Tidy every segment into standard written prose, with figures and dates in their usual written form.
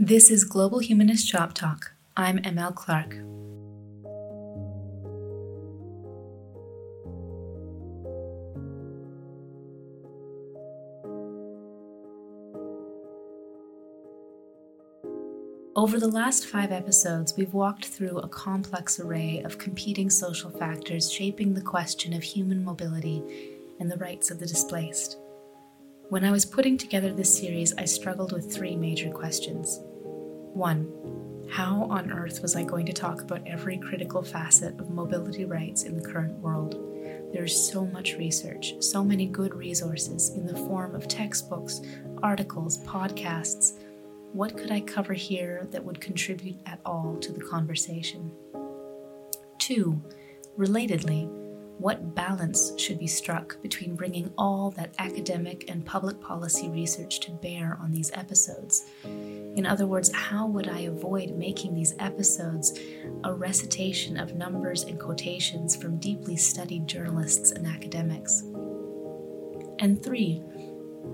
This is Global Humanist Job Talk. I'm M. L. Clark. Over the last 5 episodes, we've walked through a complex array of competing social factors shaping the question of human mobility and the rights of the displaced. When I was putting together this series, I struggled with 3 major questions. 1. How on earth was I going to talk about every critical facet of mobility rights in the current world? There is so much research, so many good resources in the form of textbooks, articles, podcasts. What could I cover here that would contribute at all to the conversation? 2. Relatedly, what balance should be struck between bringing all that academic and public policy research to bear on these episodes? In other words, how would I avoid making these episodes a recitation of numbers and quotations from deeply studied journalists and academics? And 3,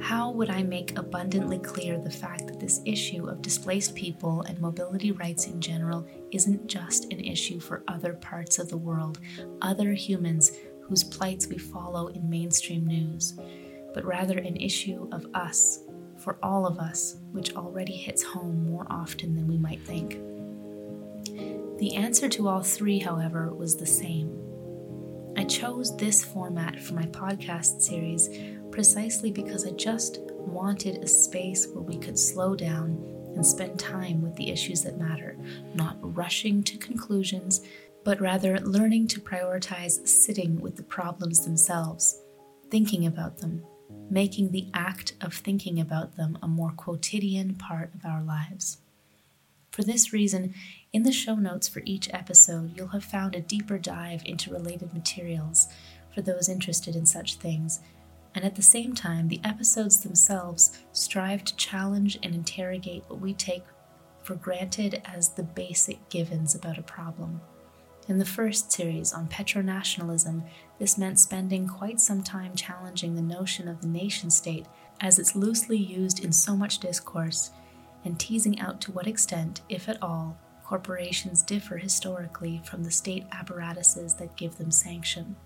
how would I make abundantly clear the fact that this issue of displaced people and mobility rights in general isn't just an issue for other parts of the world, other humans whose plights we follow in mainstream news, but rather an issue of us, for all of us, which already hits home more often than we might think? The answer to all 3, however, was the same. I chose this format for my podcast series precisely because I just wanted a space where we could slow down and spend time with the issues that matter, not rushing to conclusions, but rather learning to prioritize sitting with the problems themselves, thinking about them, making the act of thinking about them a more quotidian part of our lives. For this reason, in the show notes for each episode, you'll have found a deeper dive into related materials for those interested in such things. And at the same time, the episodes themselves strive to challenge and interrogate what we take for granted as the basic givens about a problem. In the first series on petronationalism, this meant spending quite some time challenging the notion of the nation-state as it's loosely used in so much discourse, and teasing out to what extent, if at all, corporations differ historically from the state apparatuses that give them sanction.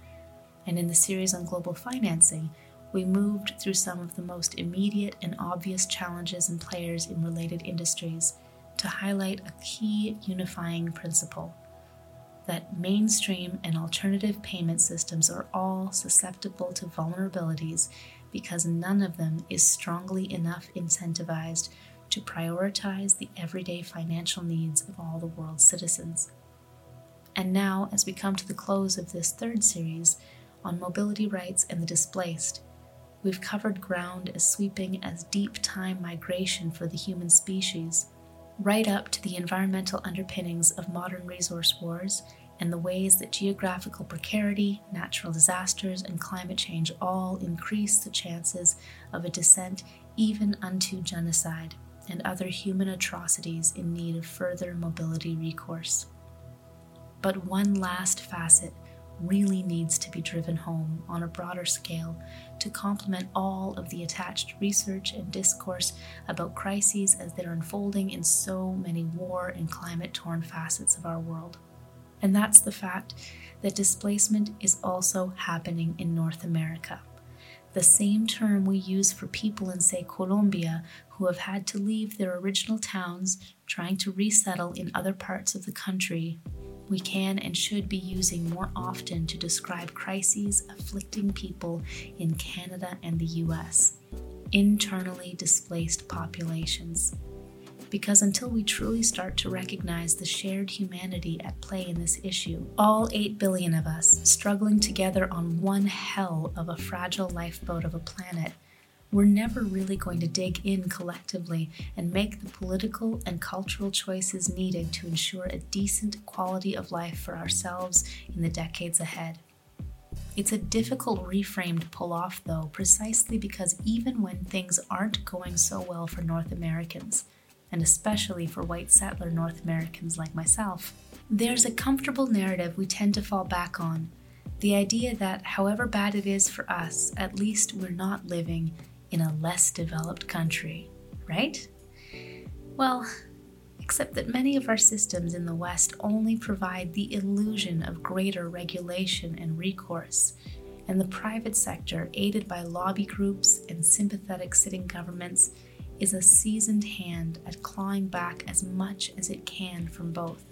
And in the series on global financing, we moved through some of the most immediate and obvious challenges and players in related industries to highlight a key unifying principle, that mainstream and alternative payment systems are all susceptible to vulnerabilities because none of them is strongly enough incentivized to prioritize the everyday financial needs of all the world's citizens. And now, as we come to the close of this third series on mobility rights and the displaced, we've covered ground as sweeping as deep-time migration for the human species, right up to the environmental underpinnings of modern resource wars and the ways that geographical precarity, natural disasters, and climate change all increase the chances of a descent even unto genocide and other human atrocities in need of further mobility recourse. But one last facet really needs to be driven home on a broader scale to complement all of the attached research and discourse about crises as they're unfolding in so many war and climate-torn facets of our world. And that's the fact that displacement is also happening in North America. The same term we use for people in, say, Colombia who have had to leave their original towns trying to resettle in other parts of the country, we can and should be using more often to describe crises afflicting people in Canada and the US, internally displaced populations. Because until we truly start to recognize the shared humanity at play in this issue, all 8 billion of us struggling together on one hell of a fragile lifeboat of a planet, we're never really going to dig in collectively and make the political and cultural choices needed to ensure a decent quality of life for ourselves in the decades ahead. It's a difficult reframe to pull off, though, precisely because even when things aren't going so well for North Americans, and especially for white settler North Americans like myself, there's a comfortable narrative we tend to fall back on, the idea that however bad it is for us, at least we're not living in a less developed country, right? Well, except that many of our systems in the West only provide the illusion of greater regulation and recourse, and the private sector, aided by lobby groups and sympathetic sitting governments, is a seasoned hand at clawing back as much as it can from both.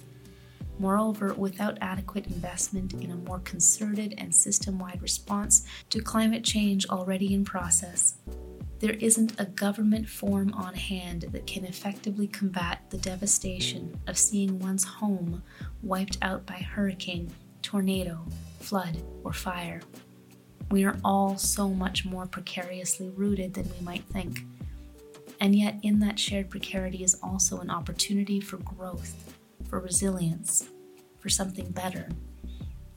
Moreover, without adequate investment in a more concerted and system-wide response to climate change already in process, there isn't a government form on hand that can effectively combat the devastation of seeing one's home wiped out by hurricane, tornado, flood, or fire. We are all so much more precariously rooted than we might think. And yet, in that shared precarity is also an opportunity for growth, for resilience, for something better.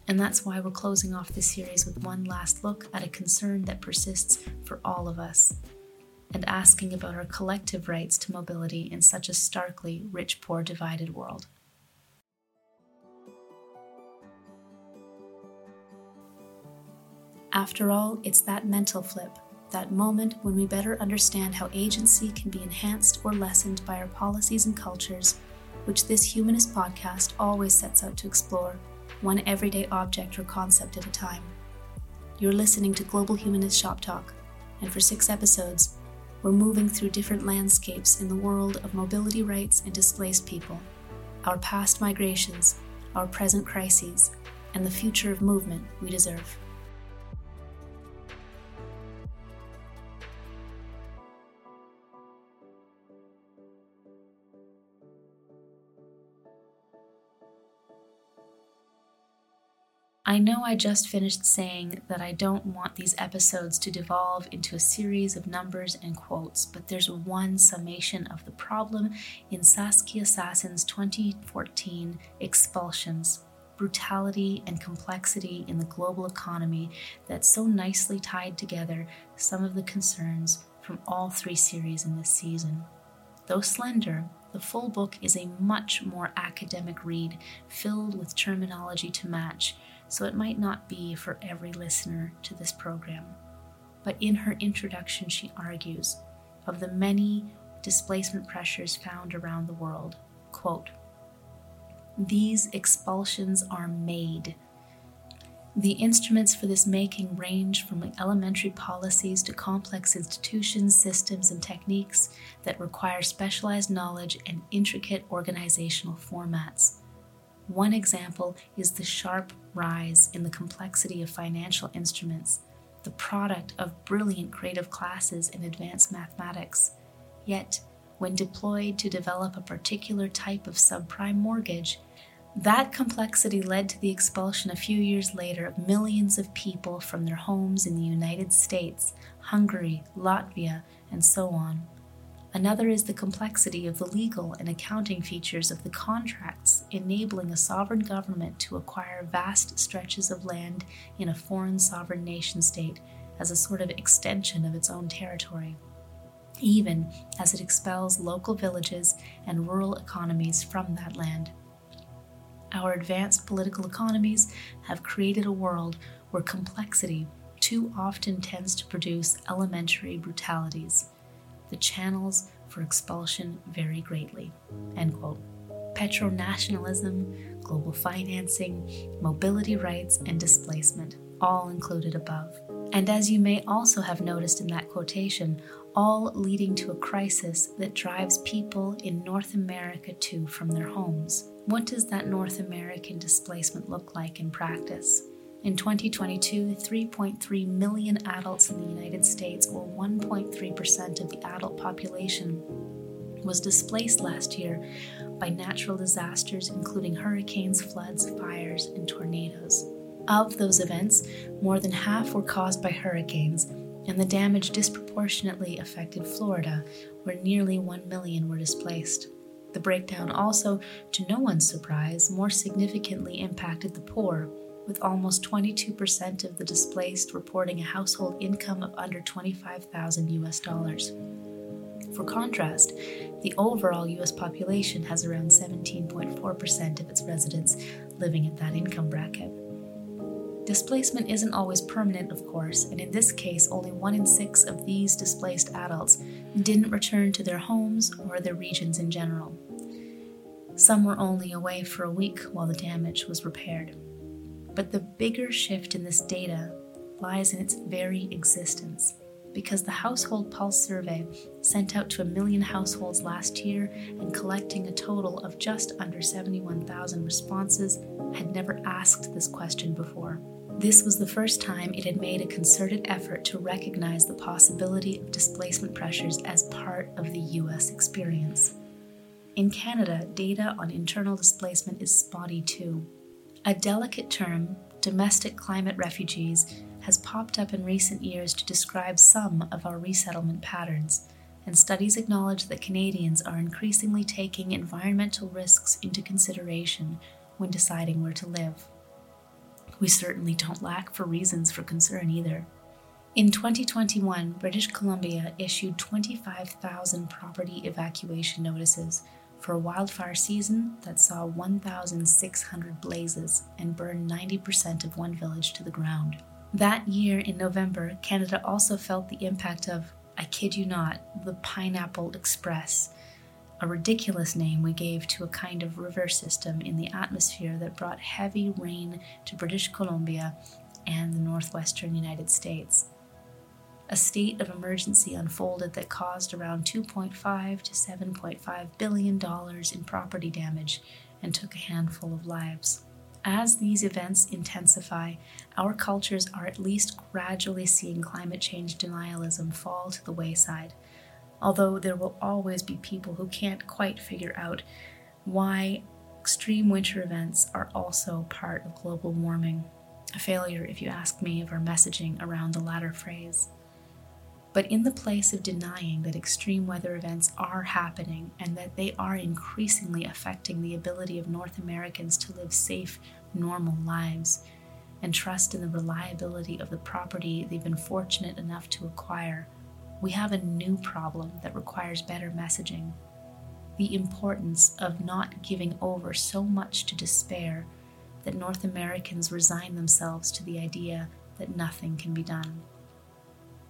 And that's why we're closing off this series with one last look at a concern that persists for all of us, and asking about our collective rights to mobility in such a starkly rich-poor divided world. After all, it's that mental flip, that moment when we better understand how agency can be enhanced or lessened by our policies and cultures, which this humanist podcast always sets out to explore, one everyday object or concept at a time. You're listening to Global Humanist Shop Talk, and for 6 episodes, we're moving through different landscapes in the world of mobility rights and displaced people, our past migrations, our present crises, and the future of movement we deserve. I know I just finished saying that I don't want these episodes to devolve into a series of numbers and quotes, but there's one summation of the problem in Saskia Sassoon's 2014 Expulsions, Brutality and Complexity in the Global Economy that so nicely tied together some of the concerns from all 3 series in this season. Though slender, the full book is a much more academic read, filled with terminology to match, so it might not be for every listener to this program. But in her introduction, she argues of the many displacement pressures found around the world, quote, "These expulsions are made. The instruments for this making range from elementary policies to complex institutions, systems, and techniques that require specialized knowledge and intricate organizational formats. One example is the sharp rise in the complexity of financial instruments, the product of brilliant creative classes in advanced mathematics. Yet, when deployed to develop a particular type of subprime mortgage, that complexity led to the expulsion a few years later of millions of people from their homes in the United States, Hungary, Latvia, and so on. Another is the complexity of the legal and accounting features of the contracts enabling a sovereign government to acquire vast stretches of land in a foreign sovereign nation-state as a sort of extension of its own territory, even as it expels local villages and rural economies from that land. Our advanced political economies have created a world where complexity too often tends to produce elementary brutalities. The channels for expulsion vary greatly," end quote. Petro-nationalism, global financing, mobility rights, and displacement, all included above. And as you may also have noticed in that quotation, all leading to a crisis that drives people in North America too from their homes. What does that North American displacement look like in practice? In 2022, 3.3 million adults in the United States, or 1.3% of the adult population, was displaced last year by natural disasters, including hurricanes, floods, fires, and tornadoes. Of those events, more than half were caused by hurricanes, and the damage disproportionately affected Florida, where nearly 1 million were displaced. The breakdown also, to no one's surprise, more significantly impacted the poor, with almost 22% of the displaced reporting a household income of under $25,000. For contrast, the overall US population has around 17.4% of its residents living at that income bracket. Displacement isn't always permanent, of course, and in this case, only 1 in 6 of these displaced adults didn't return to their homes or their regions in general. Some were only away for a week while the damage was repaired. But the bigger shift in this data lies in its very existence, because the Household Pulse Survey, sent out to 1 million households last year and collecting a total of just under 71,000 responses, had never asked this question before. This was the first time it had made a concerted effort to recognize the possibility of displacement pressures as part of the U.S. experience. In Canada, data on internal displacement is spotty too. A delicate term, domestic climate refugees, has popped up in recent years to describe some of our resettlement patterns, and studies acknowledge that Canadians are increasingly taking environmental risks into consideration when deciding where to live. We certainly don't lack for reasons for concern either. In 2021, British Columbia issued 25,000 property evacuation notices for a wildfire season that saw 1,600 blazes and burned 90% of one village to the ground. That year in November, Canada also felt the impact of, I kid you not, the Pineapple Express, a ridiculous name we gave to a kind of river system in the atmosphere that brought heavy rain to British Columbia and the northwestern United States. A state of emergency unfolded that caused around $2.5 to $7.5 billion in property damage and took a handful of lives. As these events intensify, our cultures are at least gradually seeing climate change denialism fall to the wayside, although there will always be people who can't quite figure out why extreme winter events are also part of global warming. A failure, if you ask me, of our messaging around the latter phrase. But in the place of denying that extreme weather events are happening and that they are increasingly affecting the ability of North Americans to live safe, normal lives, and trust in the reliability of the property they've been fortunate enough to acquire, we have a new problem that requires better messaging. The importance of not giving over so much to despair that North Americans resign themselves to the idea that nothing can be done.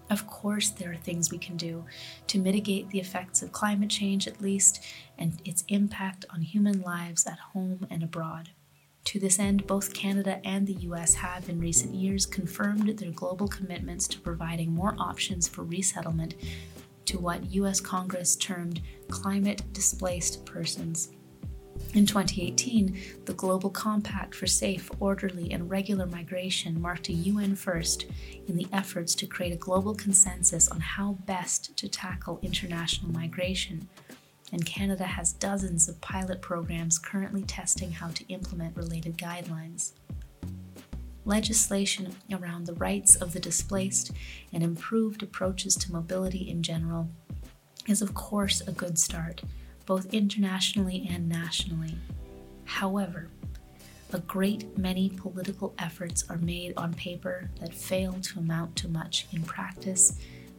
Of course, there are things we can do to mitigate the effects of climate change, at least, and its impact on human lives at home and abroad. To this end, both Canada and the U.S. have in recent years confirmed their global commitments to providing more options for resettlement to what U.S. Congress termed climate-displaced persons. In 2018, the Global Compact for Safe, Orderly, and Regular Migration marked a UN first in the efforts to create a global consensus on how best to tackle international migration, and Canada has dozens of pilot programs currently testing how to implement related guidelines. Legislation around the rights of the displaced and improved approaches to mobility in general is, of course, a good start, both internationally and nationally. However, a great many political efforts are made on paper that fail to amount to much in practice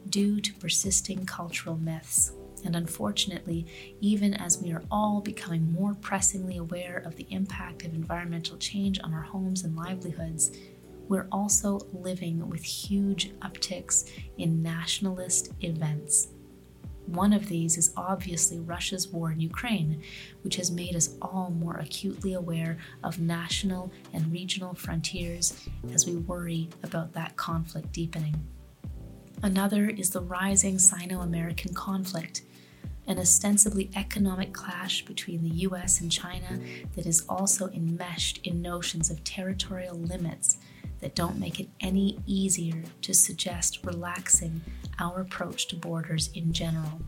due to persisting cultural myths. And unfortunately, even as we are all becoming more pressingly aware of the impact of environmental change on our homes and livelihoods, we're also living with huge upticks in nationalist events. One of these is obviously Russia's war in Ukraine, which has made us all more acutely aware of national and regional frontiers as we worry about that conflict deepening. Another is the rising Sino-American conflict, an ostensibly economic clash between the US and China that is also enmeshed in notions of territorial limits that don't make it any easier to suggest relaxing our approach to borders in general.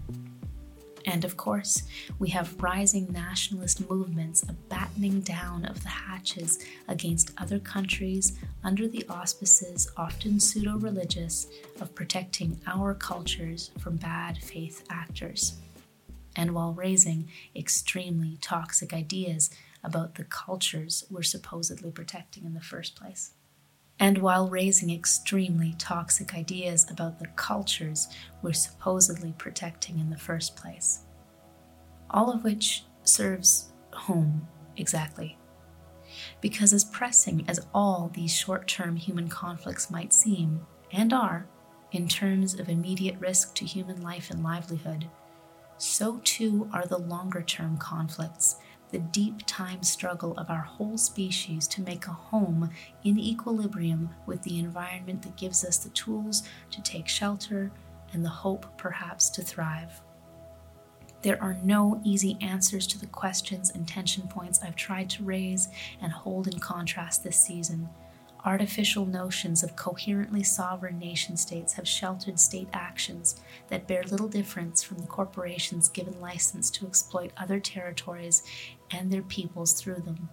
And of course, we have rising nationalist movements, a battening down of the hatches against other countries under the auspices, often pseudo-religious, of protecting our cultures from bad faith actors, and while raising extremely toxic ideas about the cultures we're supposedly protecting in the first place. All of which serves whom, exactly? because as pressing as all these short-term human conflicts might seem, and are, in terms of immediate risk to human life and livelihood, so too are the longer-term conflicts, the deep time struggle of our whole species to make a home in equilibrium with the environment that gives us the tools to take shelter and the hope, perhaps, to thrive. There are no easy answers to the questions and tension points I've tried to raise and hold in contrast this season. Artificial notions of coherently sovereign nation-states have sheltered state actions that bear little difference from the corporations given license to exploit other territories and their peoples through them.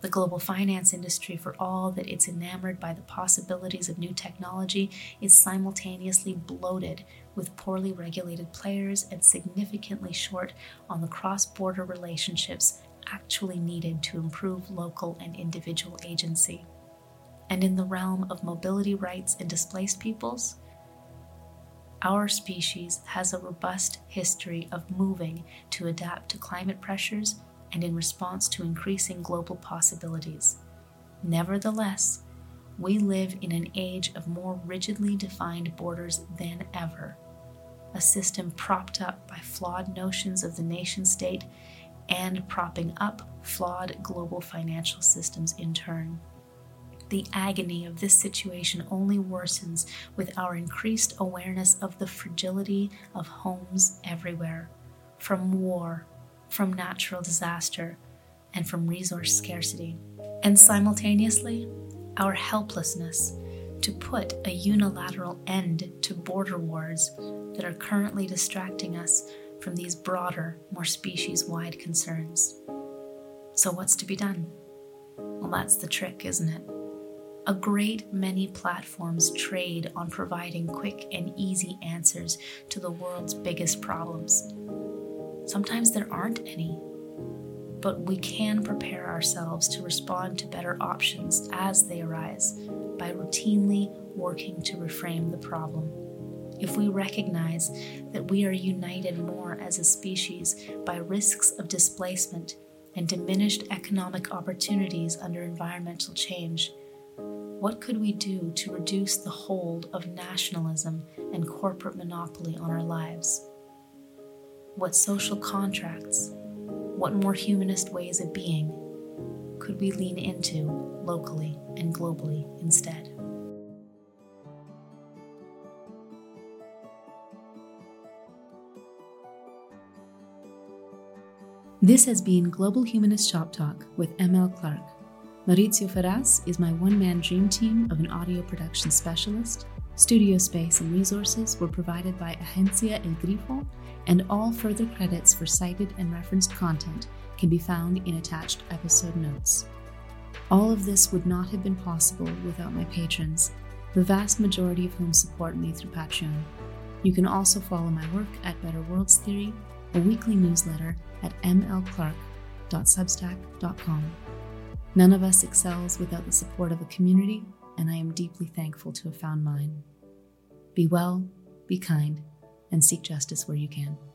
The global finance industry, for all that it's enamored by the possibilities of new technology, is simultaneously bloated with poorly regulated players and significantly short on the cross-border relationships actually needed to improve local and individual agency. And in the realm of mobility rights and displaced peoples, our species has a robust history of moving to adapt to climate pressures and in response to increasing global possibilities. Nevertheless, we live in an age of more rigidly defined borders than ever, a system propped up by flawed notions of the nation-state and propping up flawed global financial systems in turn. The agony of this situation only worsens with our increased awareness of the fragility of homes everywhere, from war, from natural disaster, and from resource scarcity. And simultaneously, our helplessness to put a unilateral end to border wars that are currently distracting us from these broader, more species-wide concerns. So what's to be done? Well, that's the trick, isn't it? A great many platforms trade on providing quick and easy answers to the world's biggest problems. Sometimes there aren't any, but we can prepare ourselves to respond to better options as they arise by routinely working to reframe the problem. If we recognize that we are united more as a species by risks of displacement and diminished economic opportunities under environmental change, what could we do to reduce the hold of nationalism and corporate monopoly on our lives? What social contracts, what more humanist ways of being could we lean into locally and globally instead? This has been Global Humanist Shop Talk with M. L. Clark. Maurizio Ferraz is my one-man dream team of an audio production specialist. Studio space and resources were provided by Agencia El Grifo, and all further credits for cited and referenced content can be found in attached episode notes. All of this would not have been possible without my patrons, the vast majority of whom support me through Patreon. You can also follow my work at Better Worlds Theory, a weekly newsletter at mlclark.substack.com. None of us excels without the support of a community, and I am deeply thankful to have found mine. Be well, be kind, and seek justice where you can.